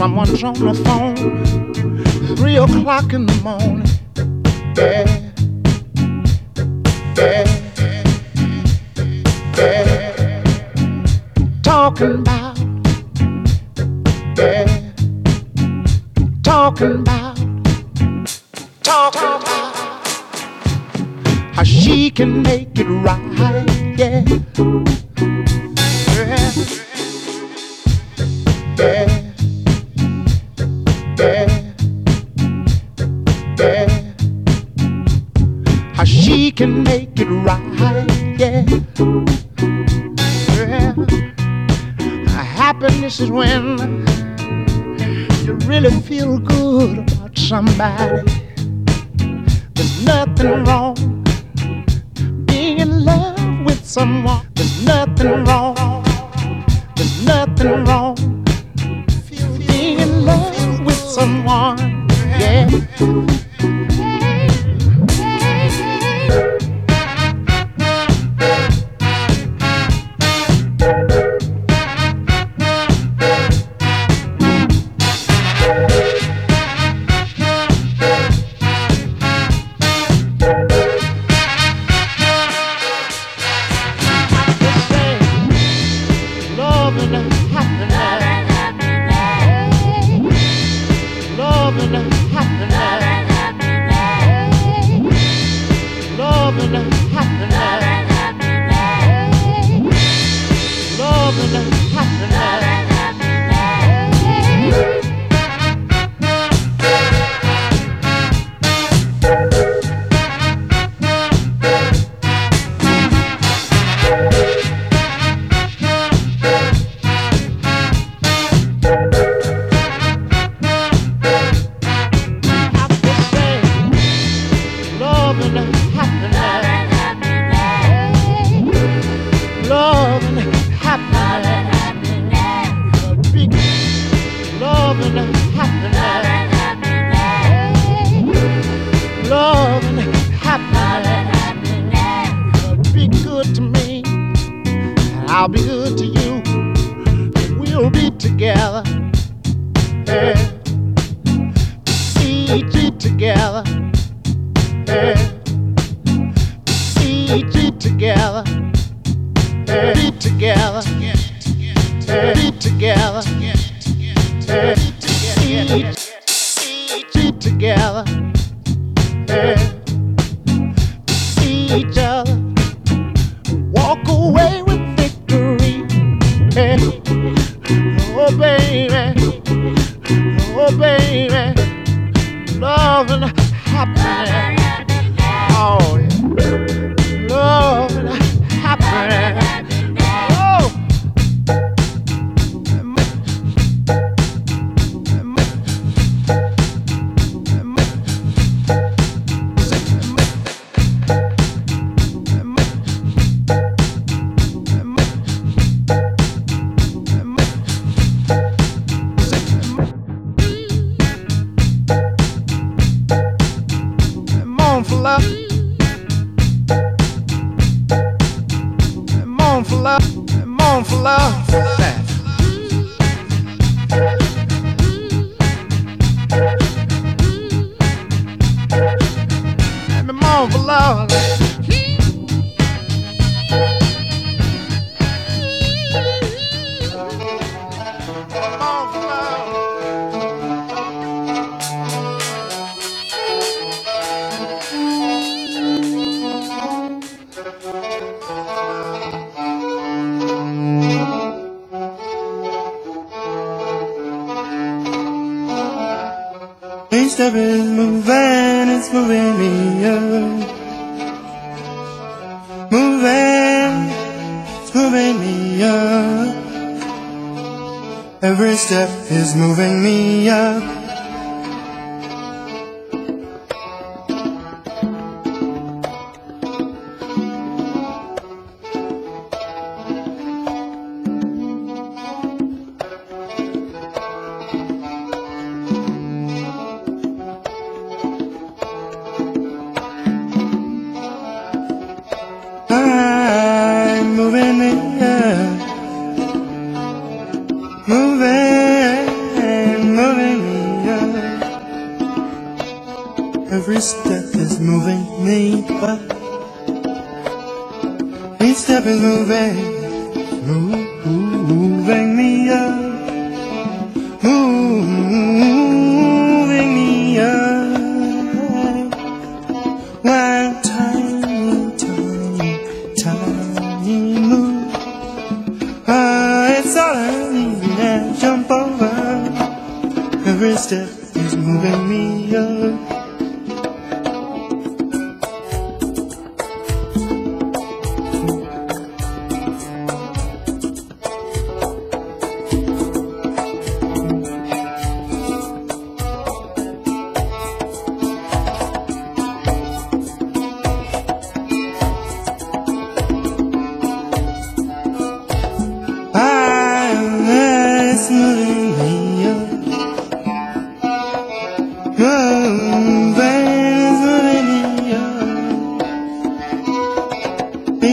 Someone's on the phone, 3 o'clock in the morning. Talking about how she can make it right, How she can make it right, yeah. this is when you really feel good about somebody. There's nothing wrong being in love with someone. There's nothing wrong. There's nothing wrong being in love with someone. Yeah.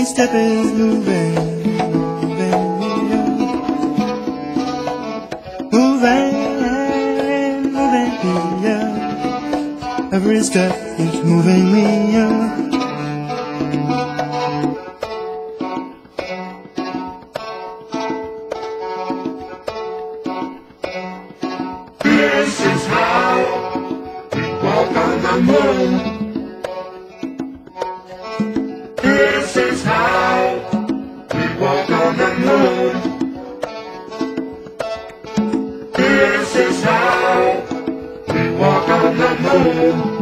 step is moving, moving me up. Every step is moving me up. This is how we walk on the moon. This is how we walk on the moon. This is how we walk on the moon.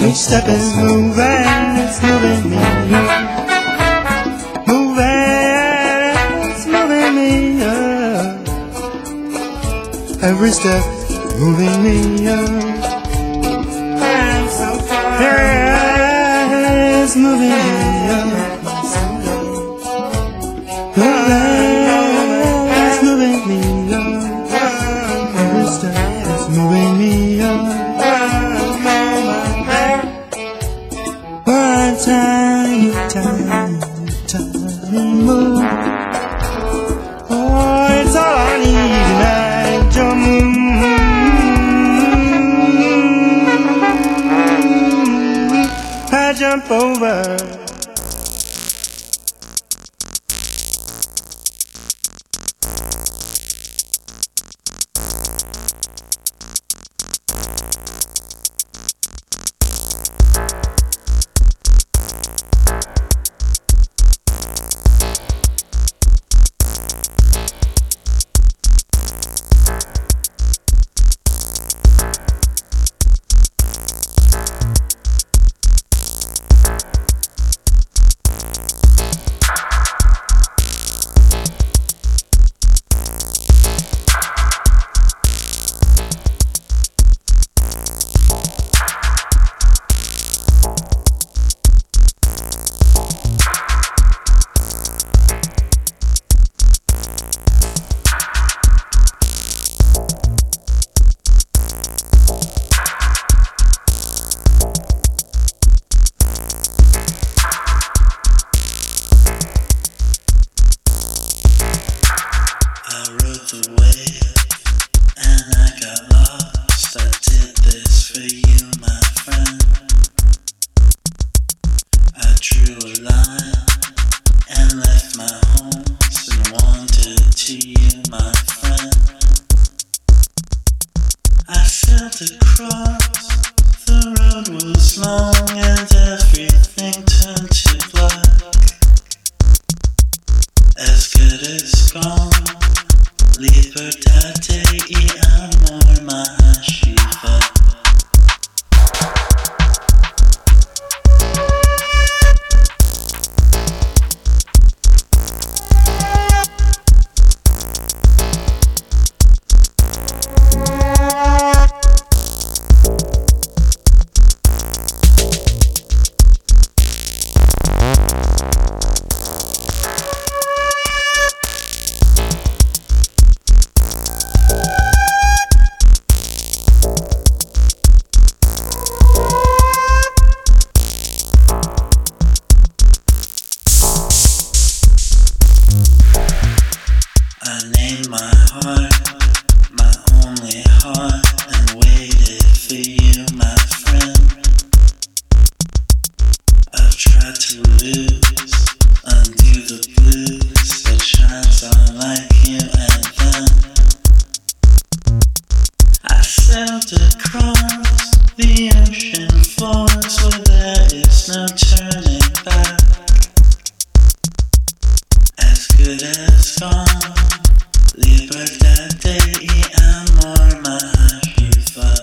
Each step is moving, it's moving me. Moving, it's moving me up. Every step is moving me up. I'm so far. Yeah, it's moving me up. Moving, it's moving me up. Every step is moving me up. Time move. Oh, it's all I need tonight, your moon. I jump over. someone like you and then I sailed across the ocean floor, so there is no turning back. As good as gone, libertad y amor más viva.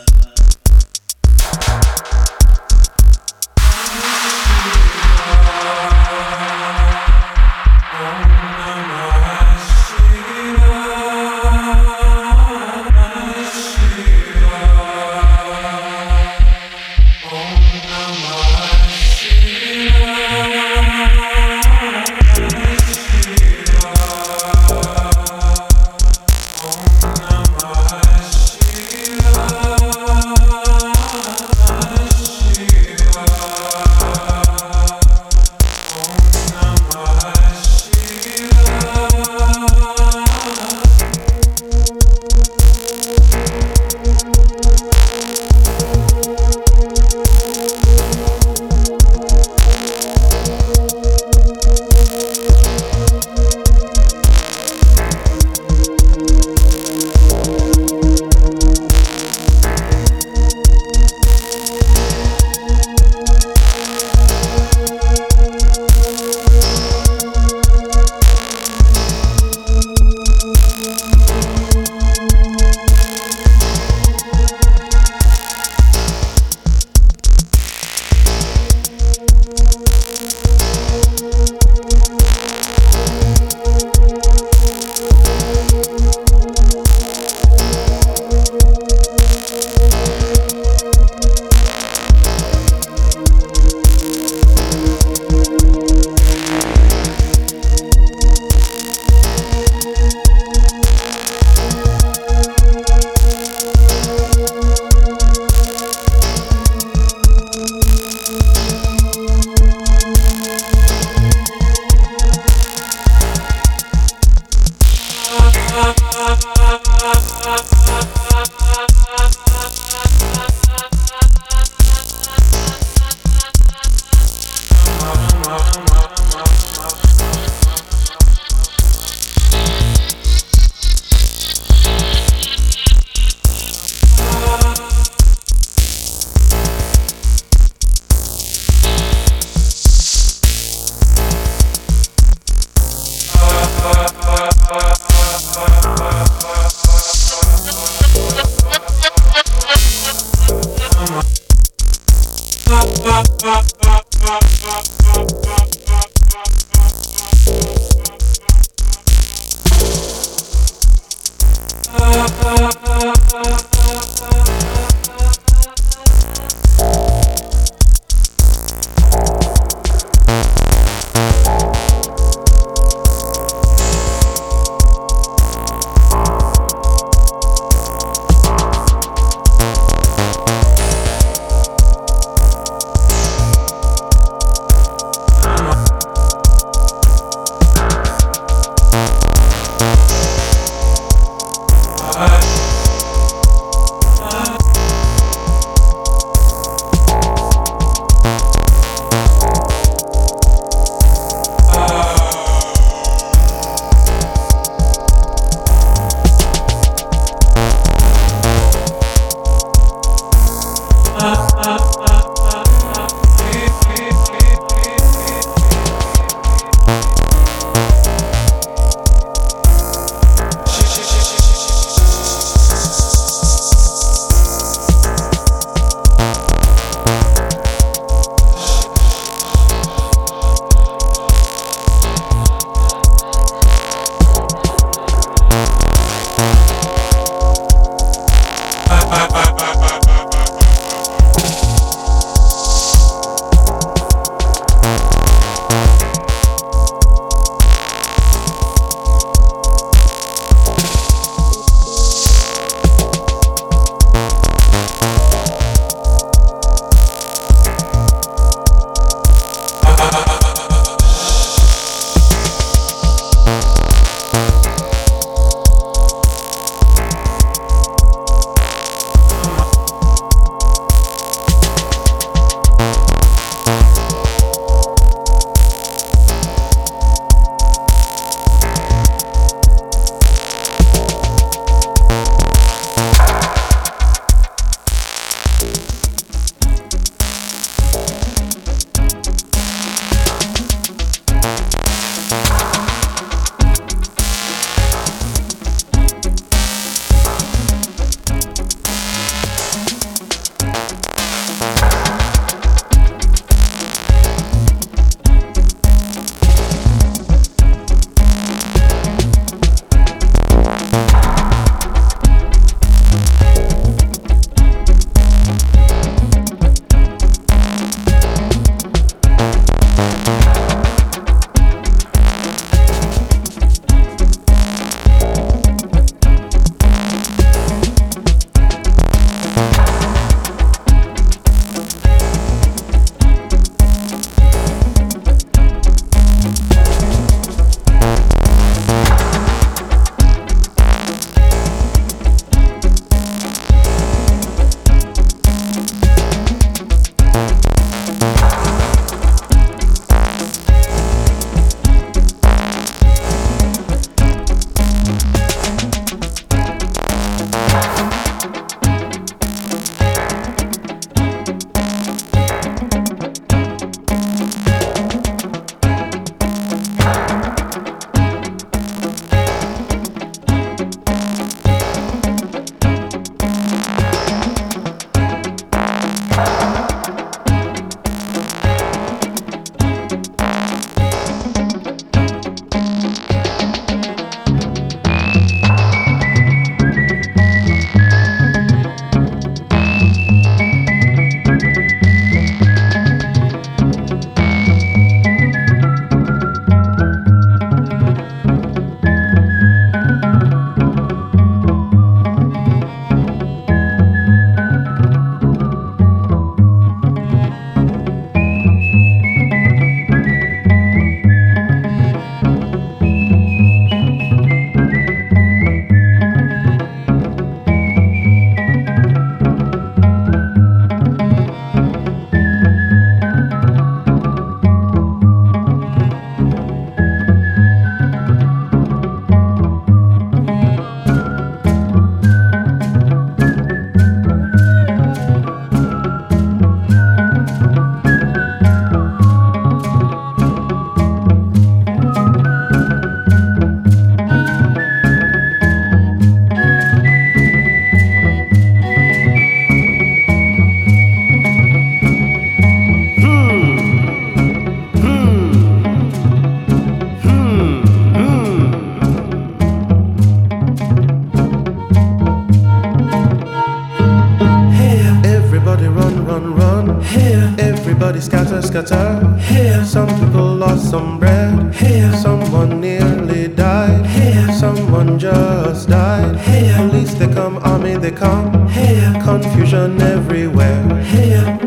everybody scatter, scatter. Here. Some people lost some bread. Here. Someone nearly died. Here. Someone just died. Here. Police they come, army they come. Here. Confusion everywhere. Here.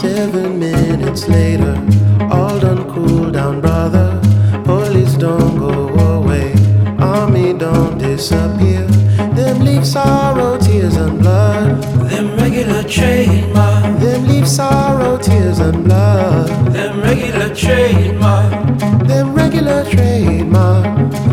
7 minutes later, all done, cool down, brother. Police don't go away. Army don't disappear. Them leave sorrow, tears and blood. Them regular trademark. Them leave sorrow, tears and blood. Them regular trademark. Them regular trademark.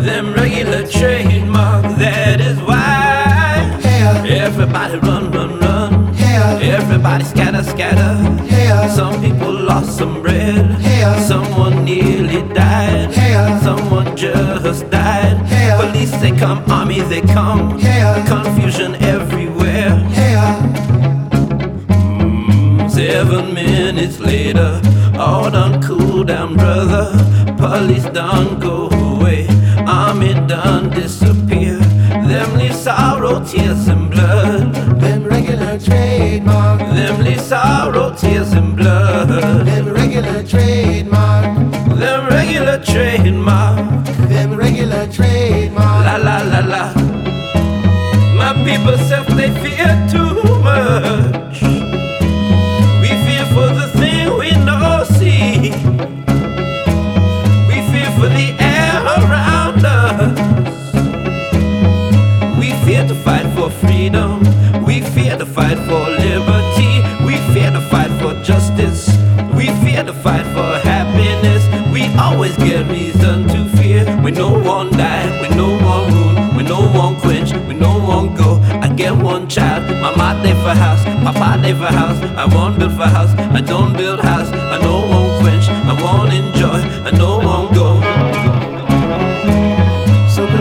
Them regular trademark. That is why yeah. Everybody run, run, run. Yeah. Everybody scatter, scatter. Yeah. Some people lost some bread. Yeah. Someone nearly died. Yeah. Someone just died. Yeah. Police they come, army they come. Yeah. Confusion everywhere. Yeah. 7 minutes later, all done, cool down, brother. Police done go away. Army done disappear. Them leave sorrow, tears and blood. Them regular trademark. Them leave sorrow, tears and blood. Them regular trademark. Them regular trademark. Them regular trademark. La la la la. My people self they fear too much. We fear for the thing we no see. We fear for the air around us. We fear to fight for freedom. We fear to fight for liberty. We fear to fight for justice. We fear to fight for happiness. We always get reason to fear. We no one die, we no one rule, we no one quench, we no one go. I get one child, mama dey for house, papa dey for house. I won't build for house, I don't build house. I no one quench, I won't enjoy, I no one go.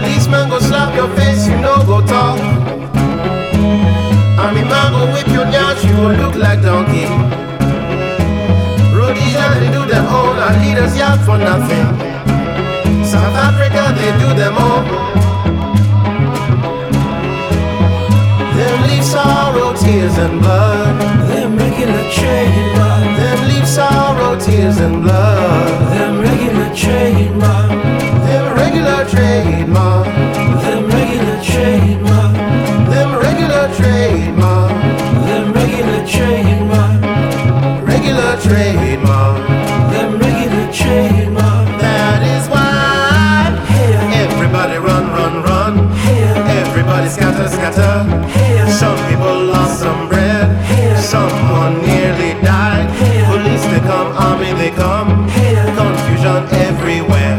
Policeman go slap your face, you no go talk. Army man go whip your down, you go look like donkey. Rhodesia they do them all, our leaders yap for nothing. South Africa they do them all. Them leave sorrow, tears and blood. Them regular trademark. Them leave sorrow, tears and blood. Them regular trademark. Regular trademark. Them regular trademark. Them regular trademark. Them regular trademark. Regular trademark. Them regular trademark. That is why hey, everybody run, run, run. Hey, everybody scatter, scatter. Hey, some people lost some bread. Hey, someone nearly died. Hey, police they come, army they come. Hey, confusion everywhere.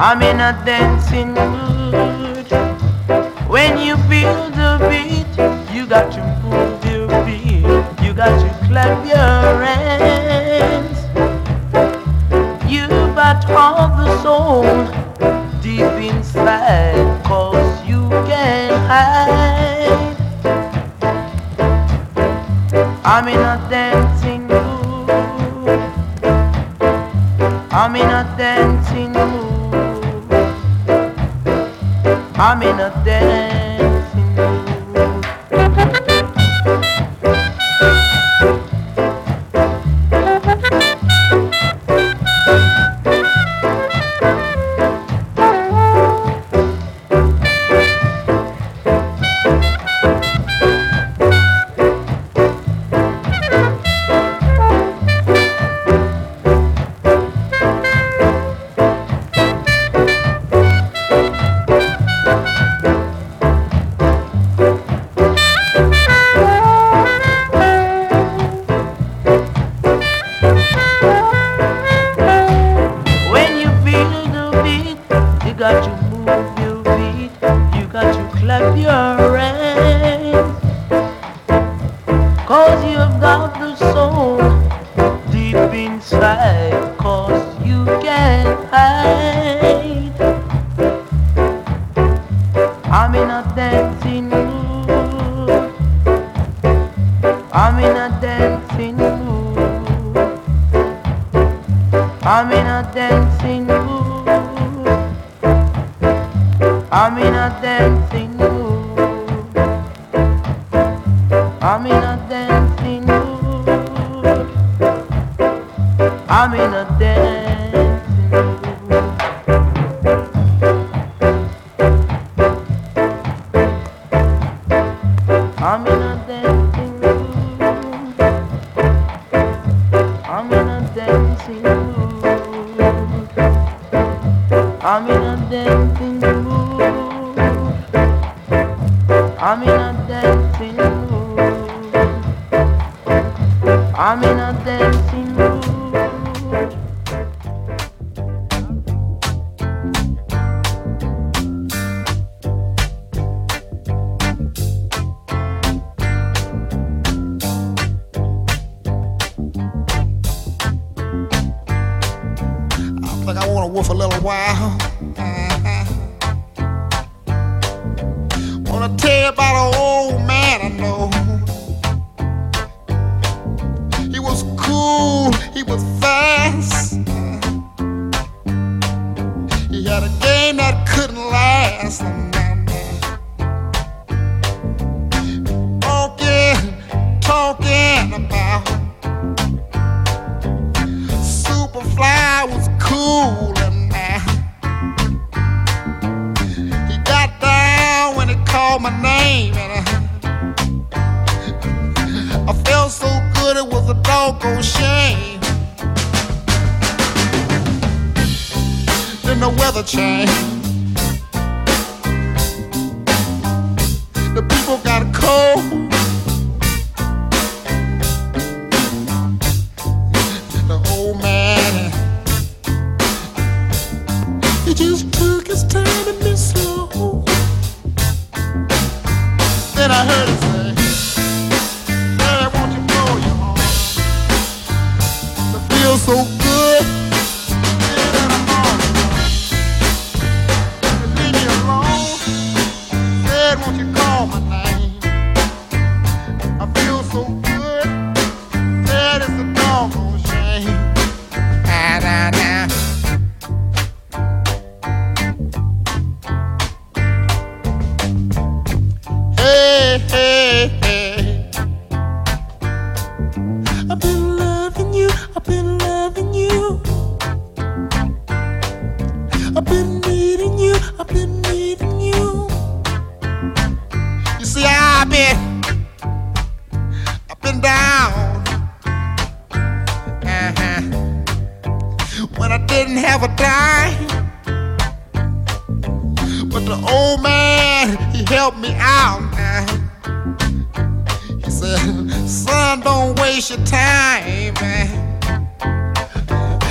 I'm in a dancing mood. When you feel the beat, you got to move your feet. You got to clap your hands. You've got all the soul deep inside, cause you can't hide. I'm in a dancing mood. I'm in a dancing mood. I'm in a dancing mood.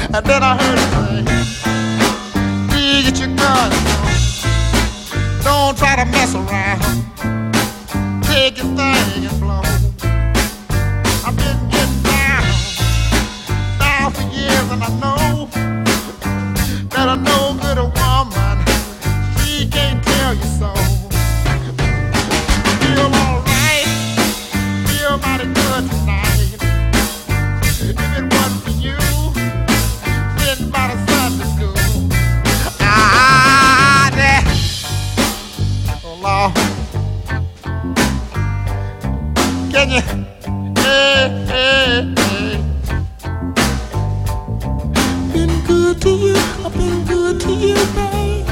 And then I heard him say, get your girl. Don't try to mess around. Take your thing and blow. I've been getting down for years, and I know that I know good a woman. She can't tell you so. Feel alright, feel mighty good tonight. If it wasn't for you, been by the Sunday school. Oh Lord, can you? Hey. Been good to you, I've been good to you, babe.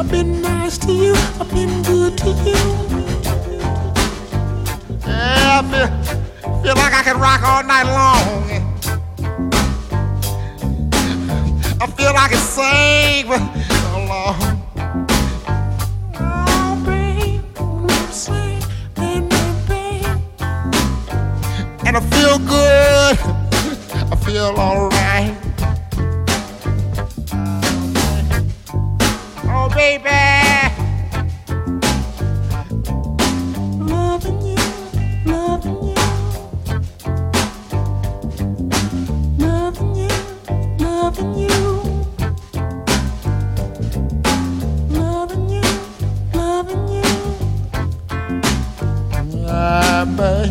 I've been nice to you, I've been good to you. Yeah, I feel like I can rock all night long. I feel like I can sing, but oh Lord. I feel good, I feel alright. Oh baby, loving you. Yeah, baby.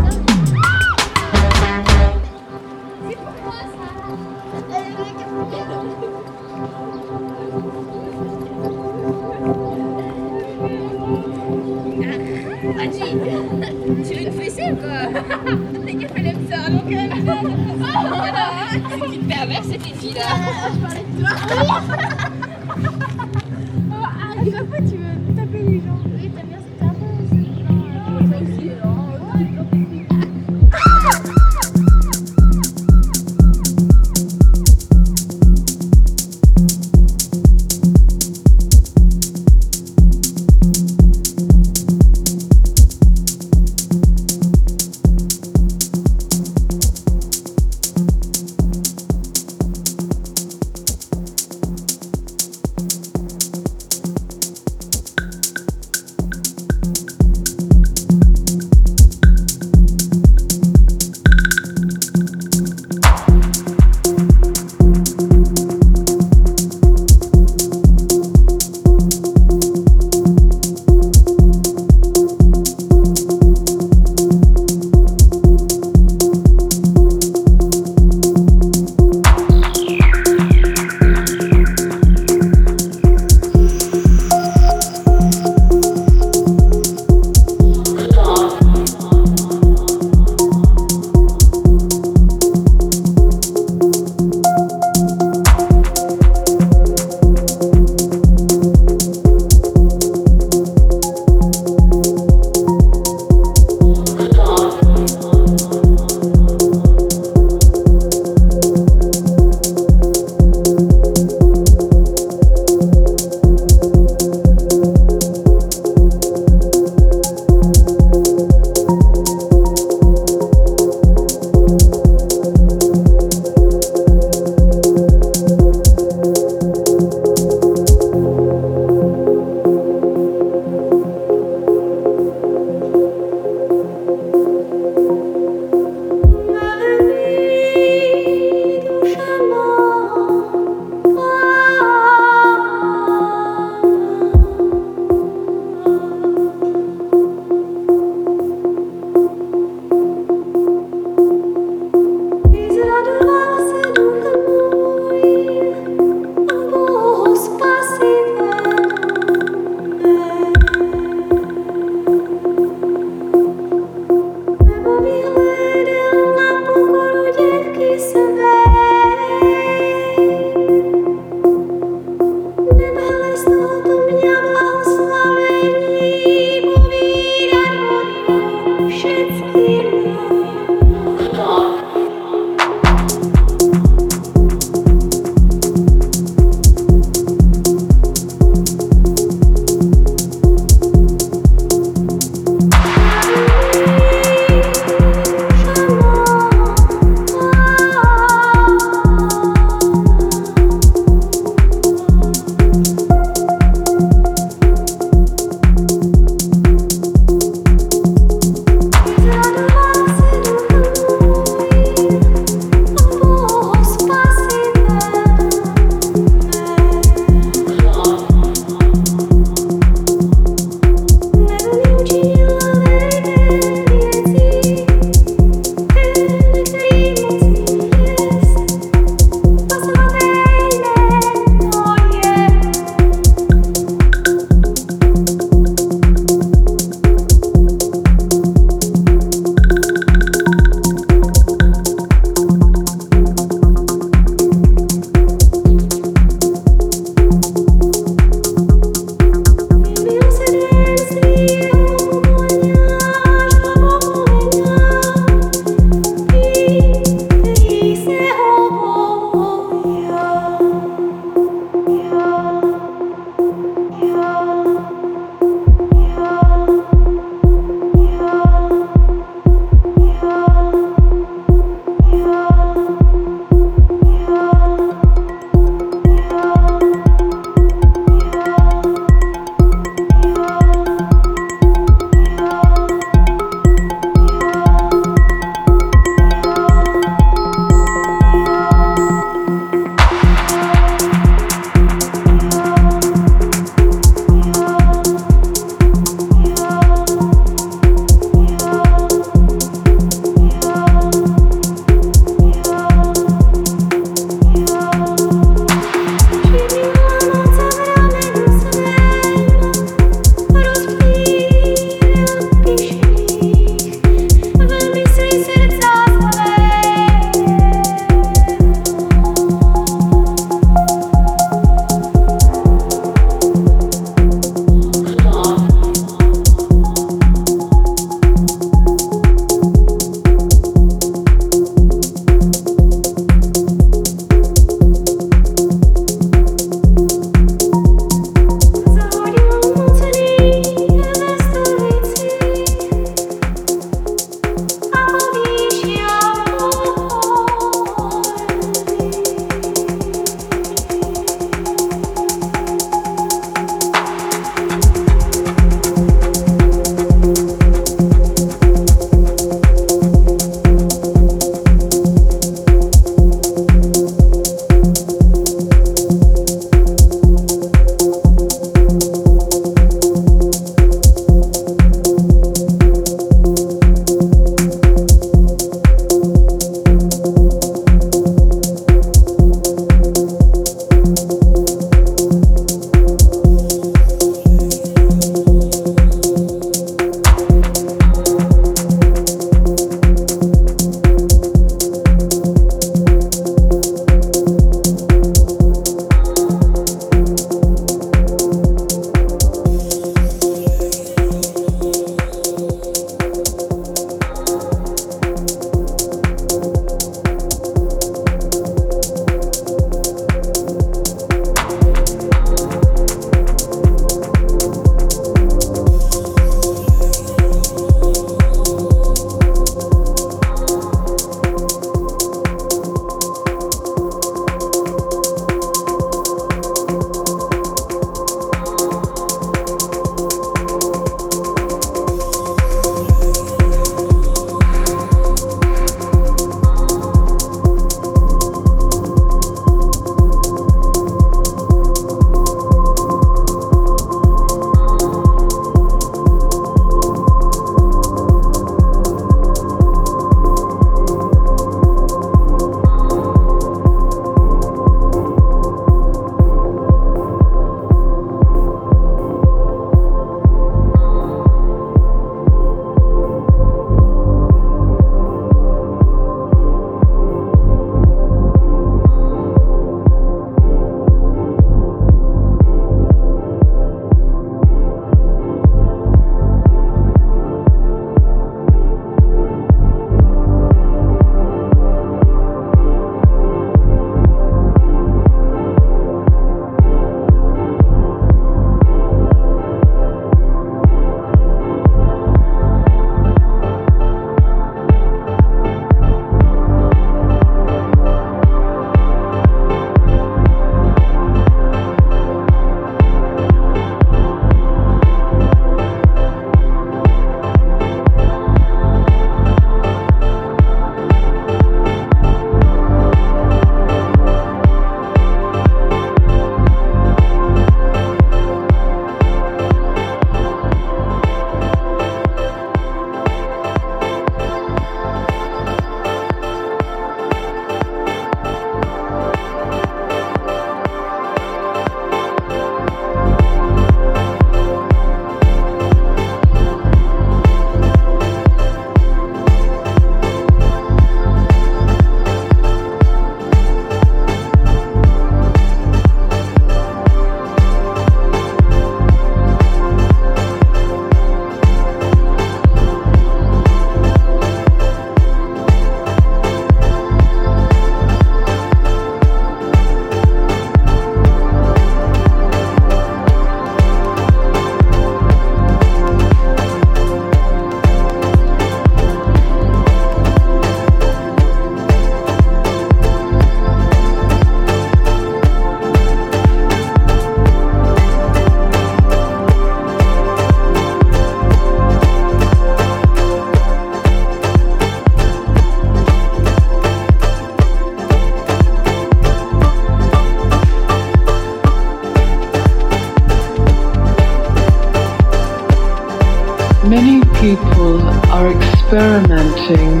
Many people are experimenting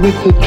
with the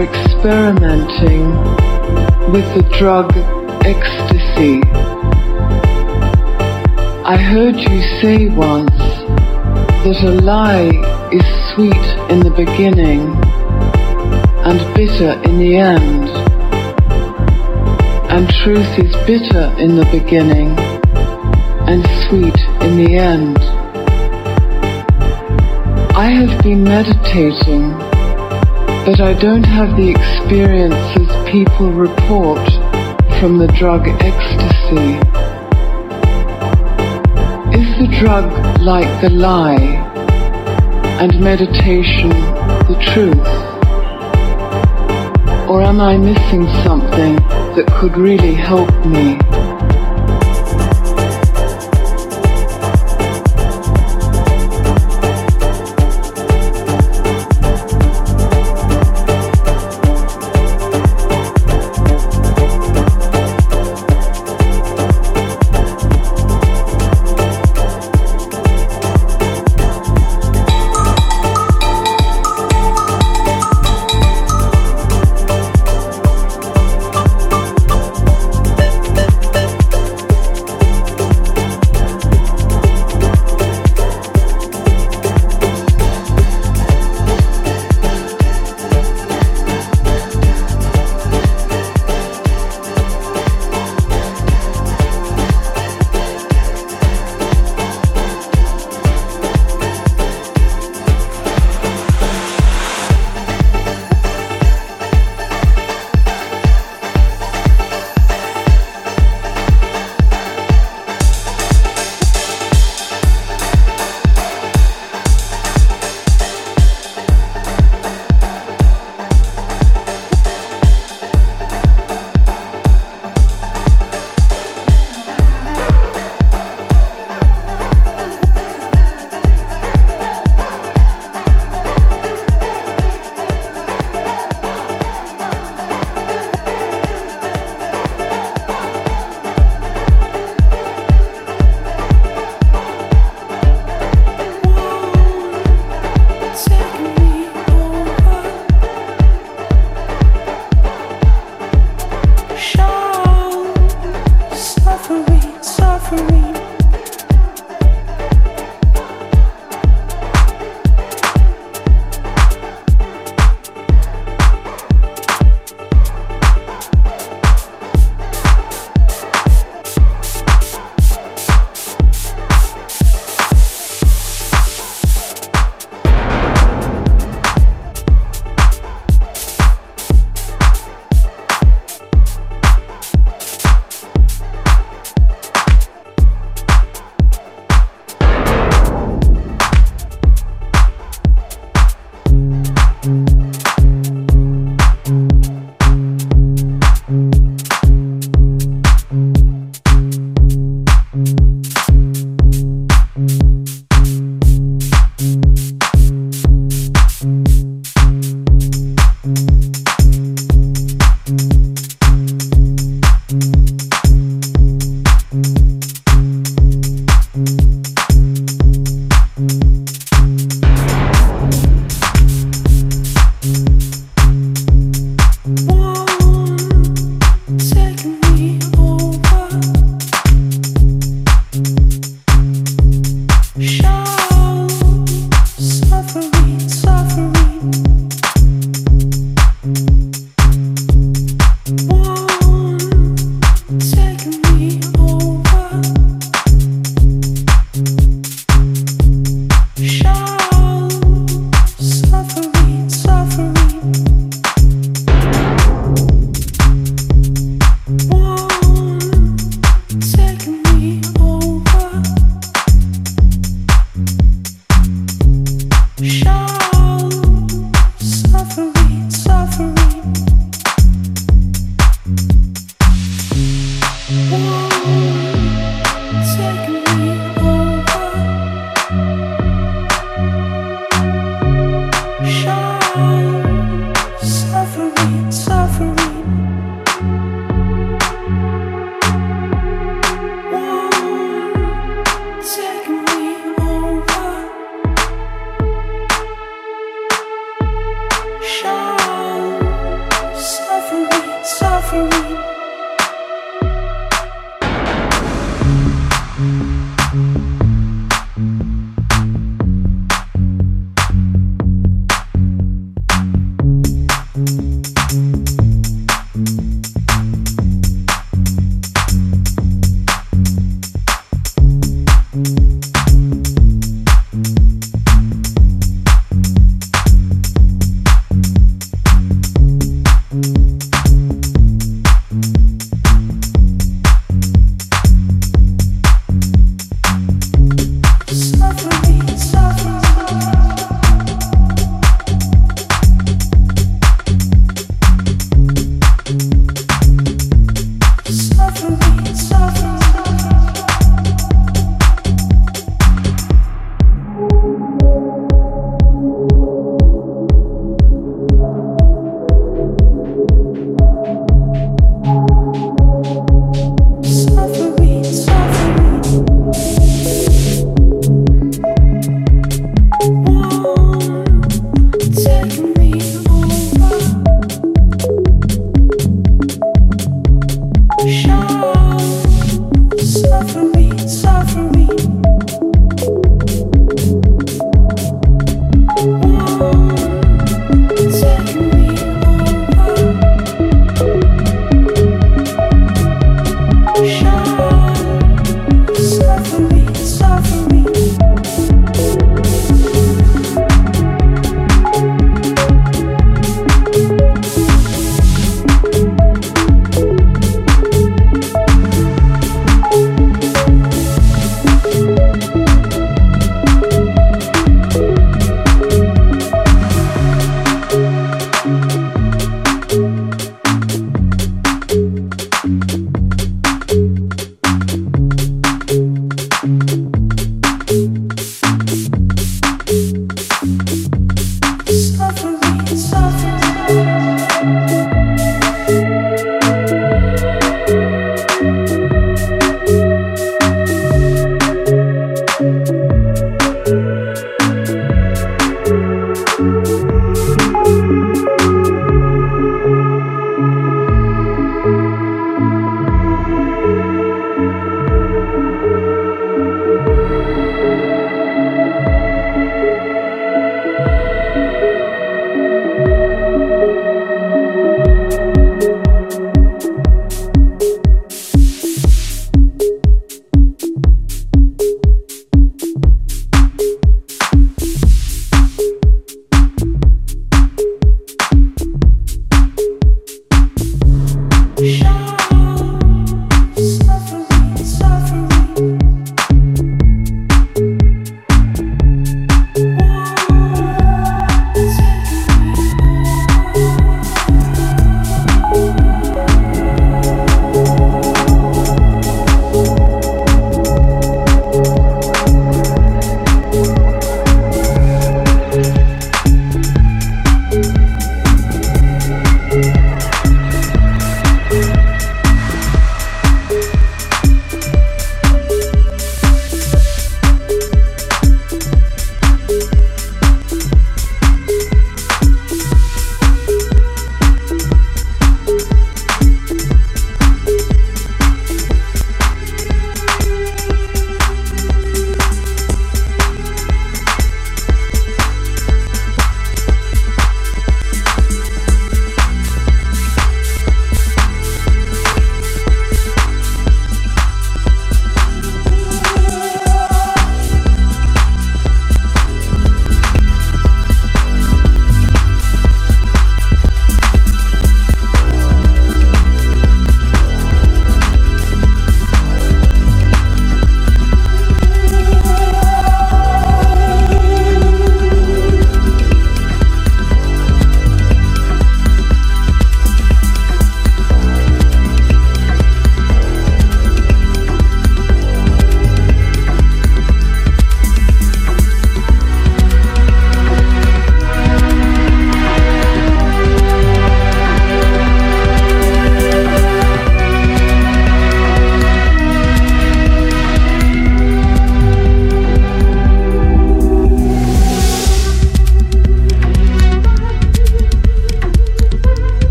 Experimenting with the drug ecstasy. I heard you say once that a lie is sweet in the beginning and bitter in the end, and truth is bitter in the beginning and sweet in the end. I have been meditating, but I don't have the experiences people report from the drug ecstasy. Is the drug like the lie, and meditation the truth? Or am I missing something that could really help me?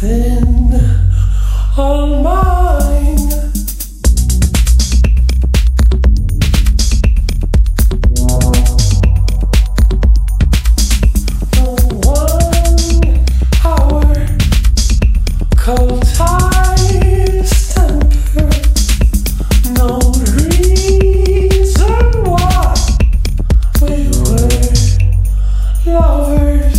been all mine. The one hour cold tie stamper, no reason why we were lovers.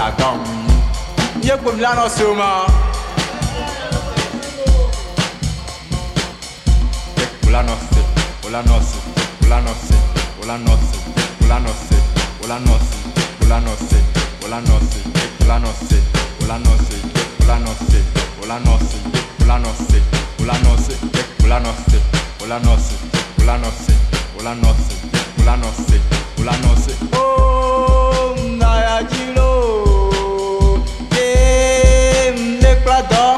Instagram. Y'a pour me l'annonce sûrement. We'll announce it. Oh, Naya Gilo, Neclador.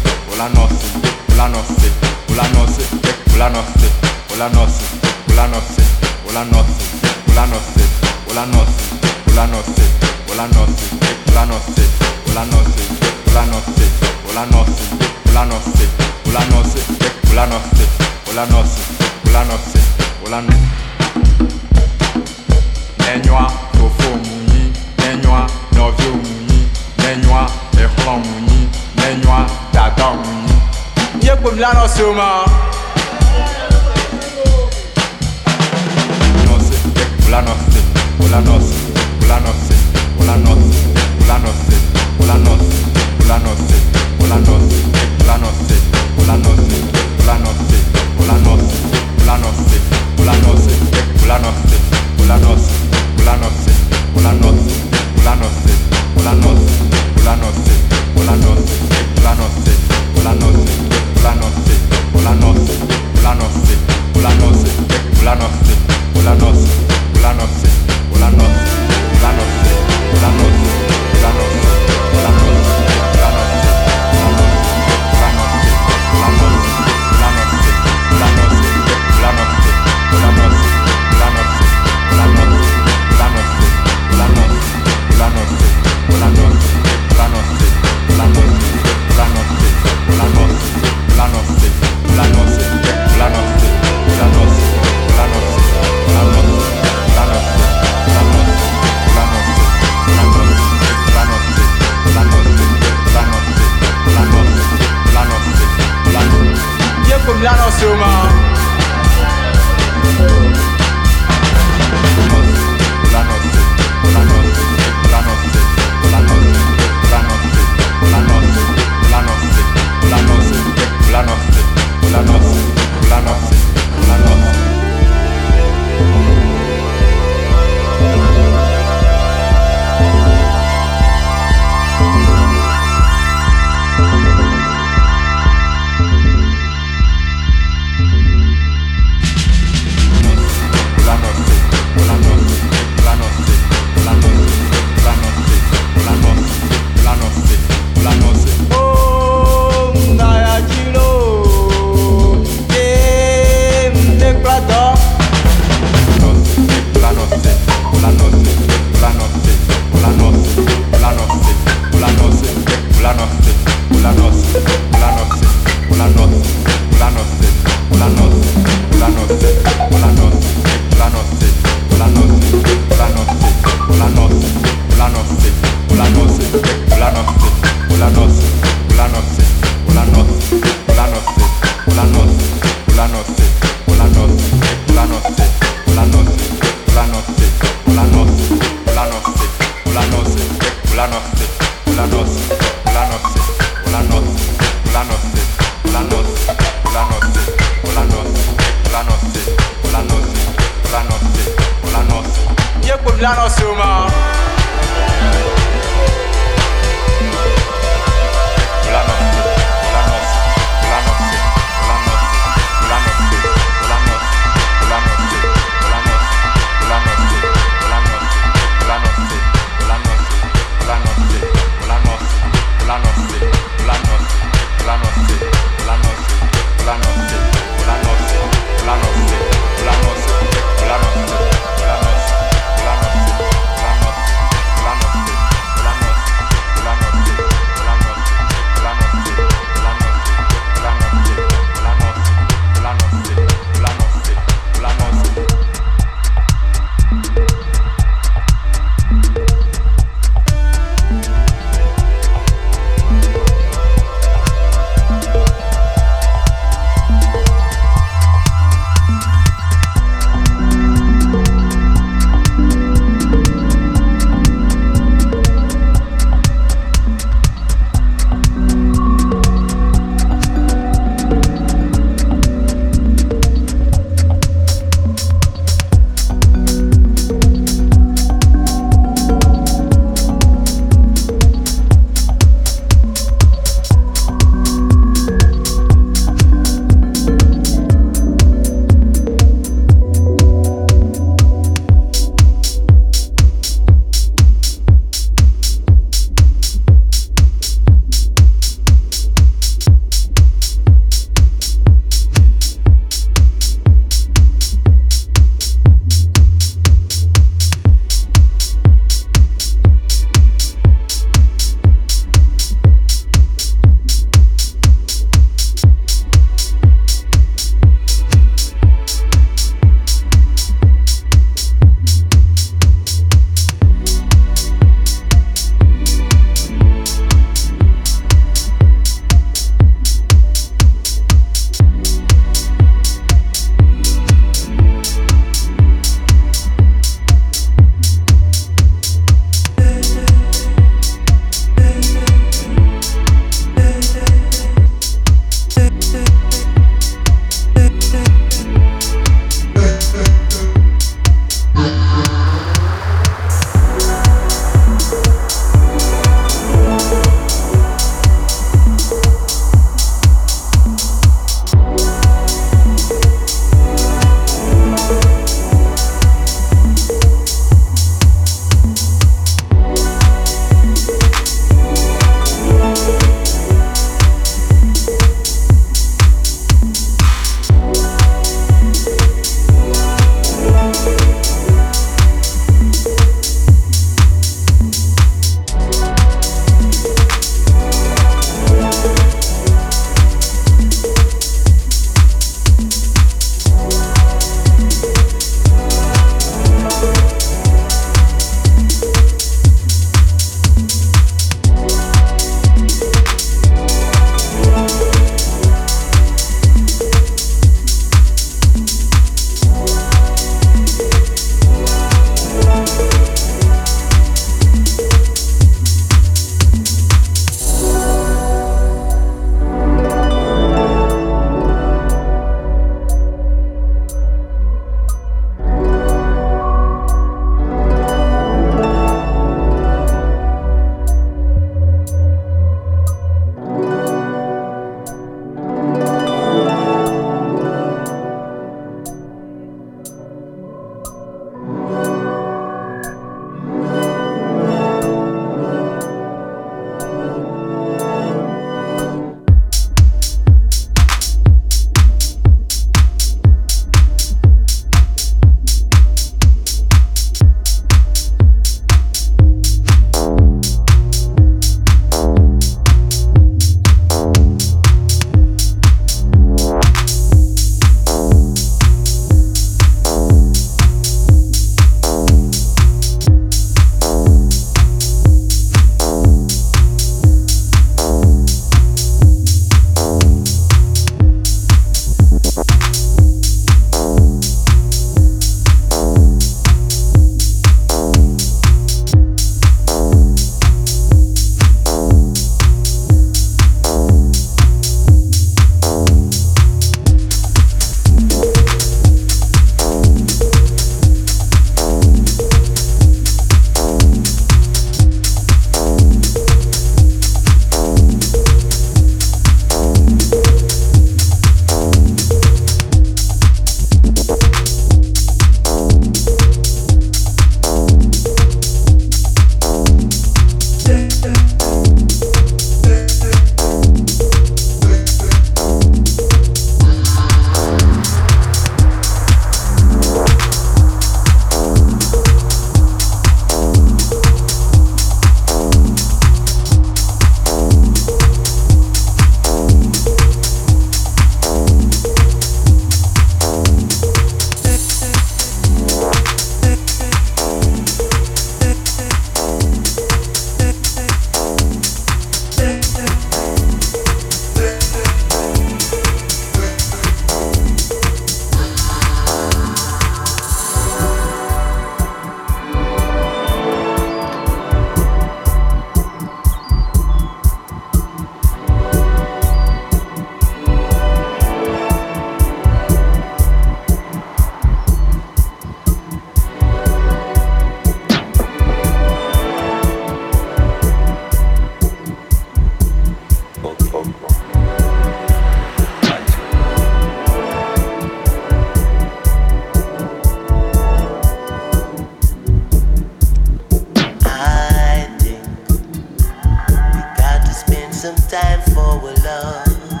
straightforward love.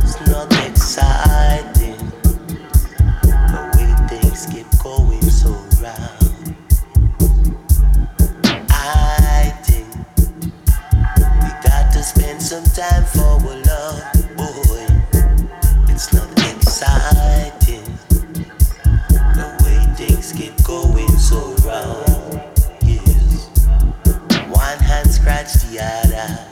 It's not exciting, but we things keep going so round. I think we got to spend some time for love, boy. It's not exciting, but we things keep going so round. Yes, one hand scratch the other.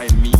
I mean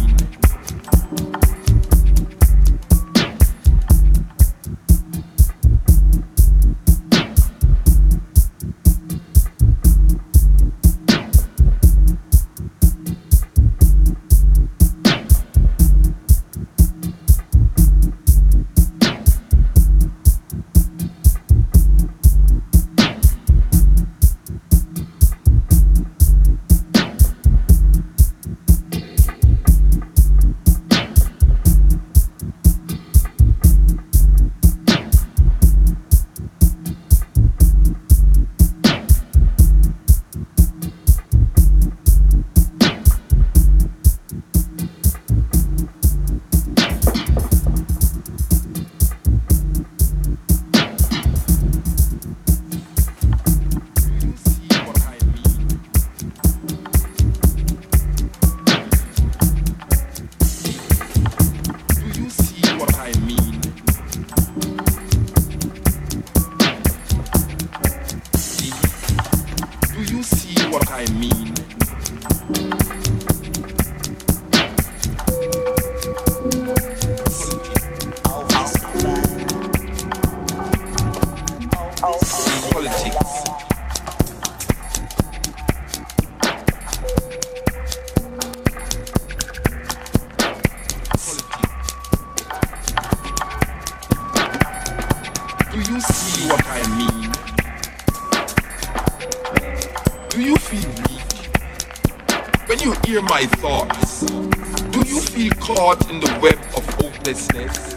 When you hear my thoughts, do you feel caught in the web of hopelessness,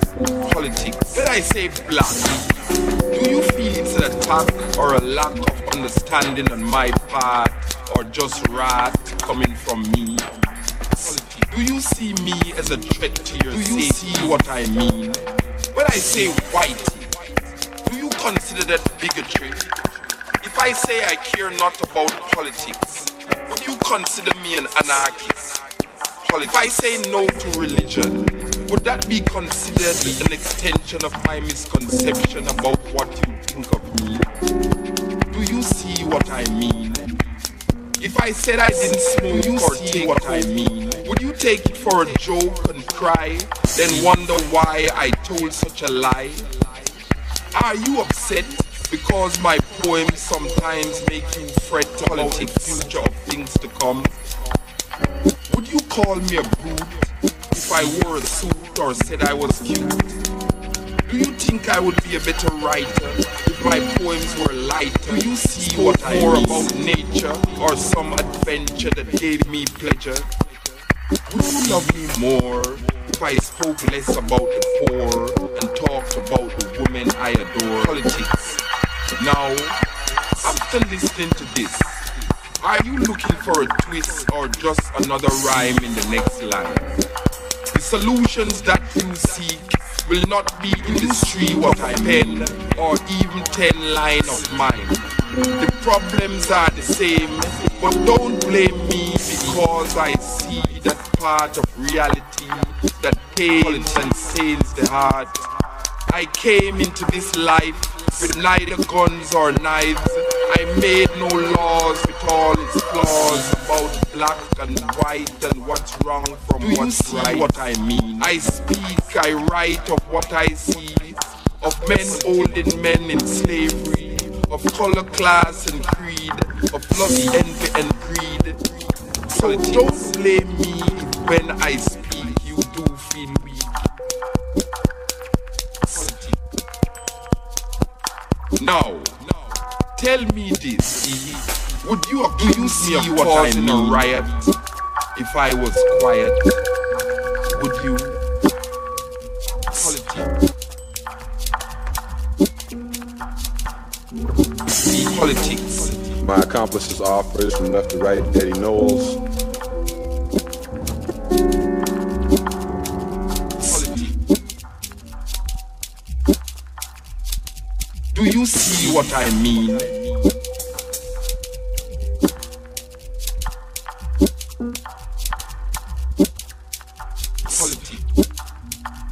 politics, did I say black? Do you feel it's an attack or a lack of understanding on my part, or just wrath coming from me? Do you see me as a threat to your safety? Do you see what I mean? When I say white, do you consider that bigotry? If I say I care not about politics, would you consider me an anarchist? If I say no to religion, would that be considered an extension of my misconception about what you think of me? Do you see what I mean? If I said I didn't smoke, you see what I mean? Would you take it for a joke and cry, then wonder why I told such a lie? Are you upset because my poems sometimes make you fret about the future of things to come? Would you call me a brute if I wore a suit or said I was cute? Do you think I would be a better writer if my poems were lighter? Do you see what I more about nature or some adventure that gave me pleasure? Would you love me more if I spoke less about the poor and talked about the women I adore? Politics. Now, after listening to this, are you looking for a twist or just another rhyme in the next line? The solutions that you seek will not be in the street what I pen or even 10 lines of mine. The problems are the same, but don't blame me because I see that part of reality that pains and sails the heart. I came into this life with neither guns or knives. I made no laws with all its flaws about black and white and what's wrong from what's right. What I mean? I speak, I write of what I see, of men holding men in slavery, of color, class and creed, of bloody envy and greed. So don't blame me when I speak, you do feel weak. Now, tell me this, would you accuse me of causing a riot if I was quiet? Would you? Politics. My accomplices are operators from left to right, Eddie Knowles. Do you see what I mean?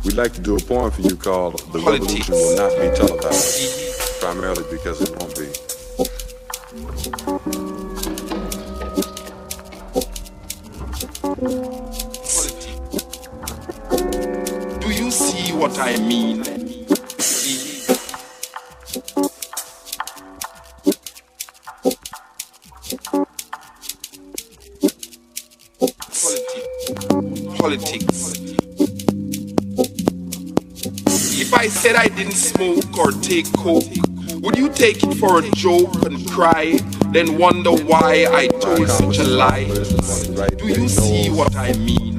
We'd like to do a poem for you called The Revolution Will Not Be Televised, primarily because it won't be. Do you see what I mean? Politics. If I said I didn't smoke or take coke, would you take it for a joke and cry, then wonder why I told such a lie? Do you see what I mean?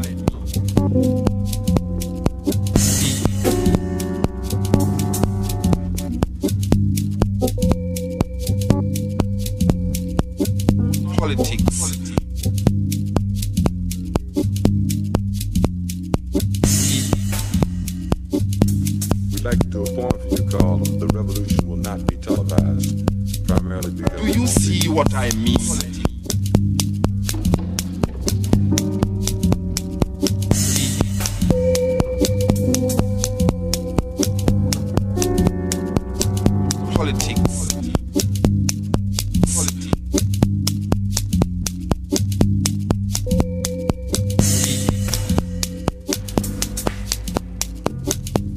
Politics. We'd like to do a poem for you called The Revolution Will Not Be Televised, primarily because... Do you see what I mean? Politics.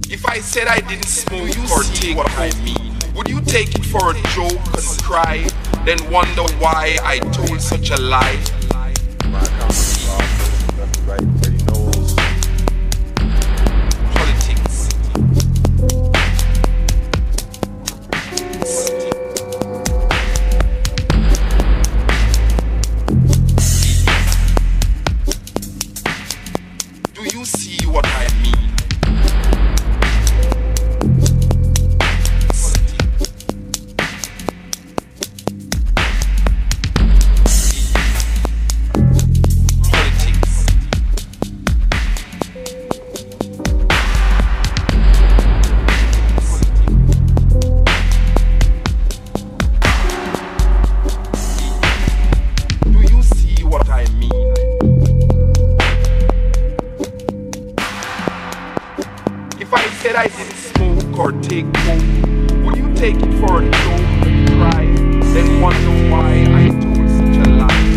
If I said I didn't smoke or take what I mean, would you take it for a joke and cry, then wonder why I told such a lie? take hope? Would you take it for a joke and cry, then wonder why I told such a lie?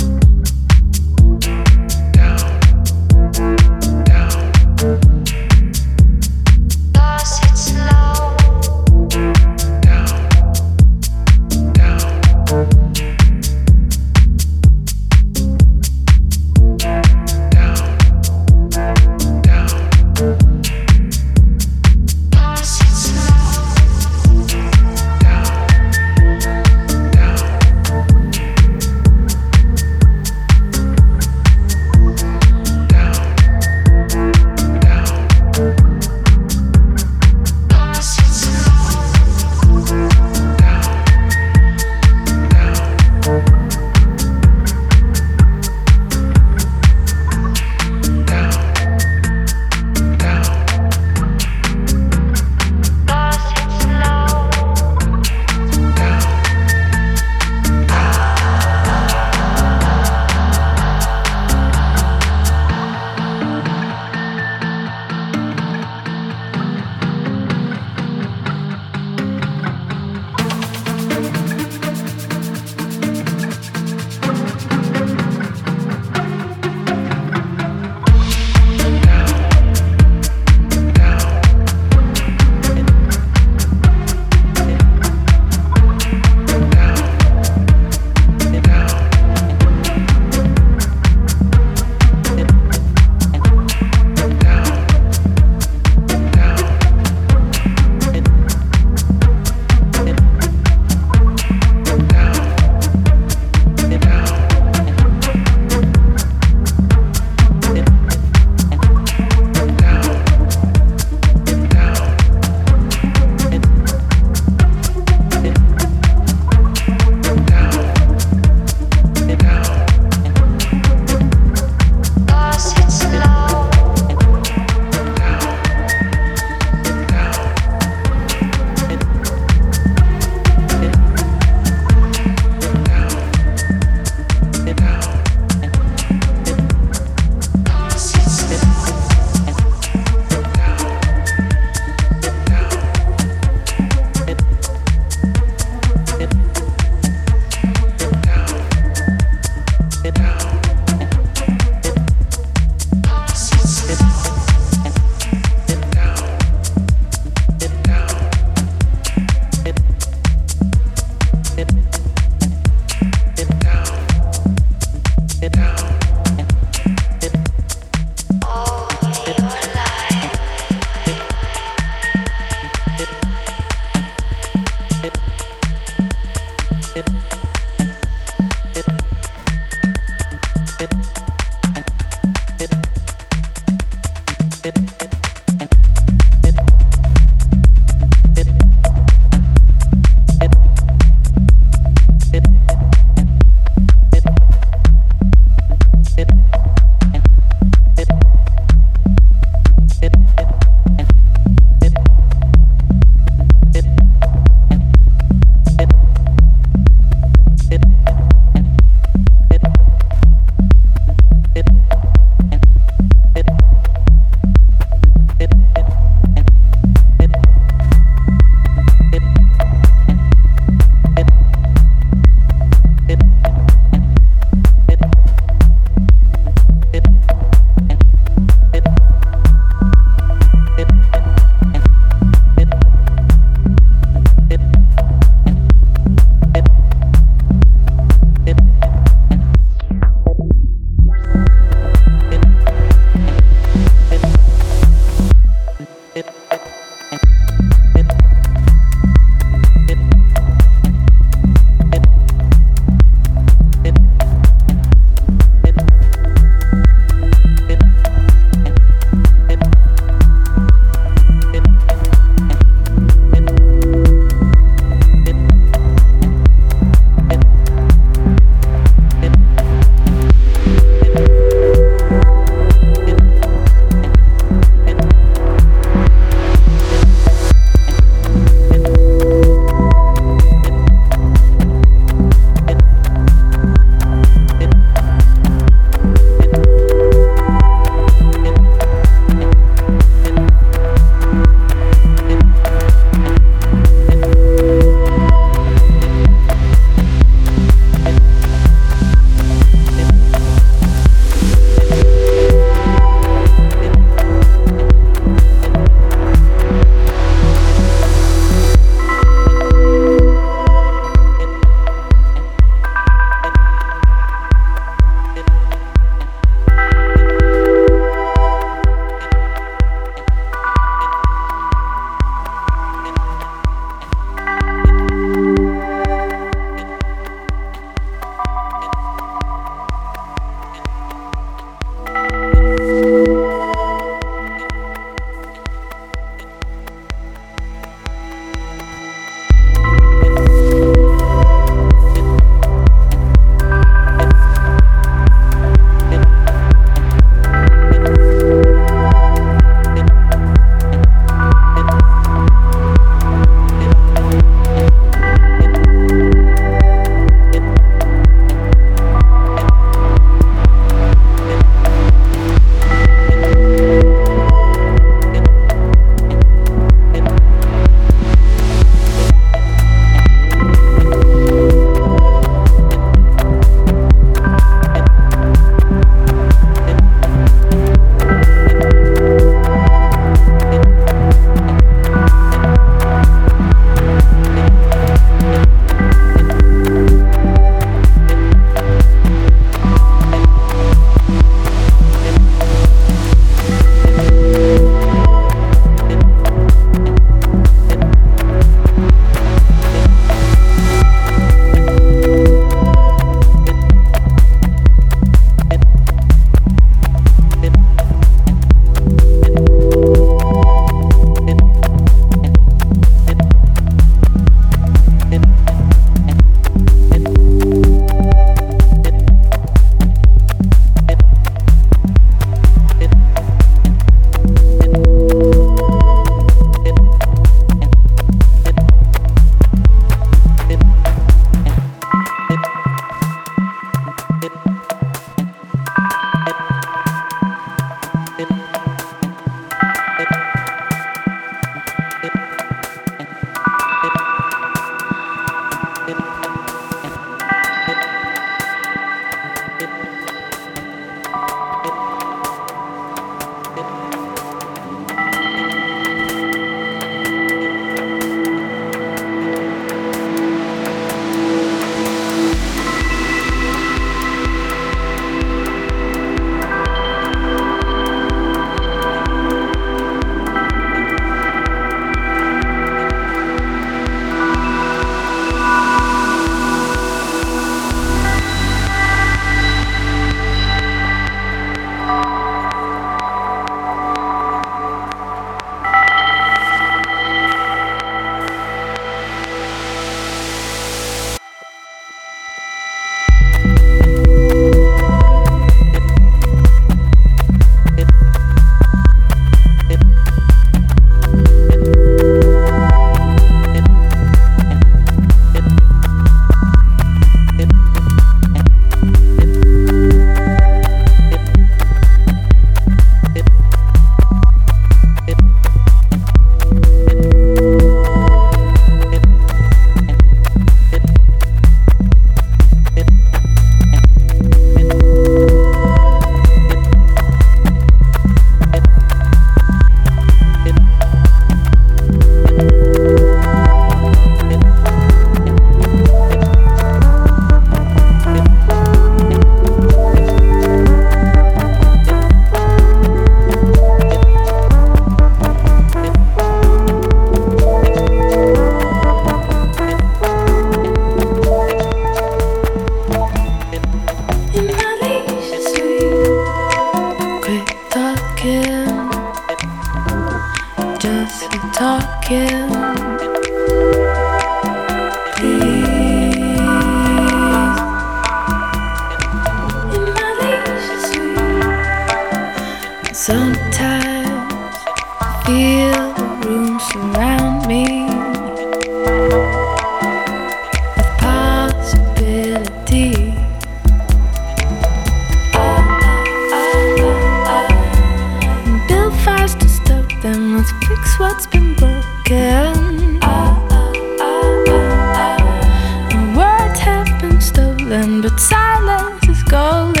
but silence is golden.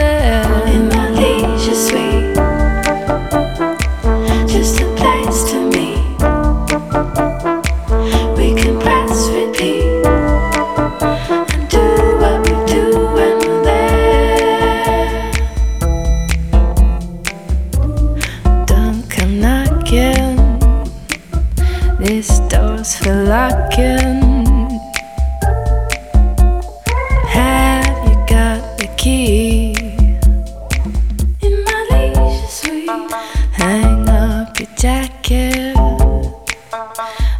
In my leisure suite, just a place to meet. We can press repeat and do what we do when we're there. Don't come knocking, this door's for locking. Key. In my leisure suite, hang up your jacket,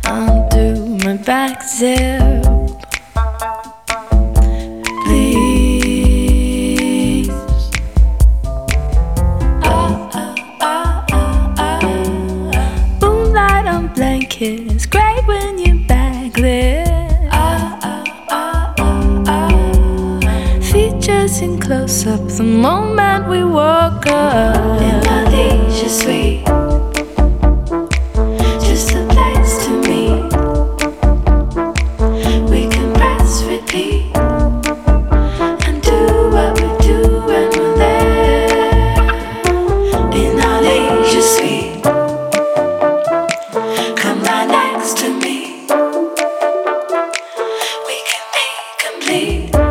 undo my back zip. Please, moonlight on blankets, great when you back lit. Features in close-up, the moment we walk up. In my leisure suite, just a place to meet. We can press repeat and do what we do when we're there. In our leisure suite, come right next to me. We can be complete.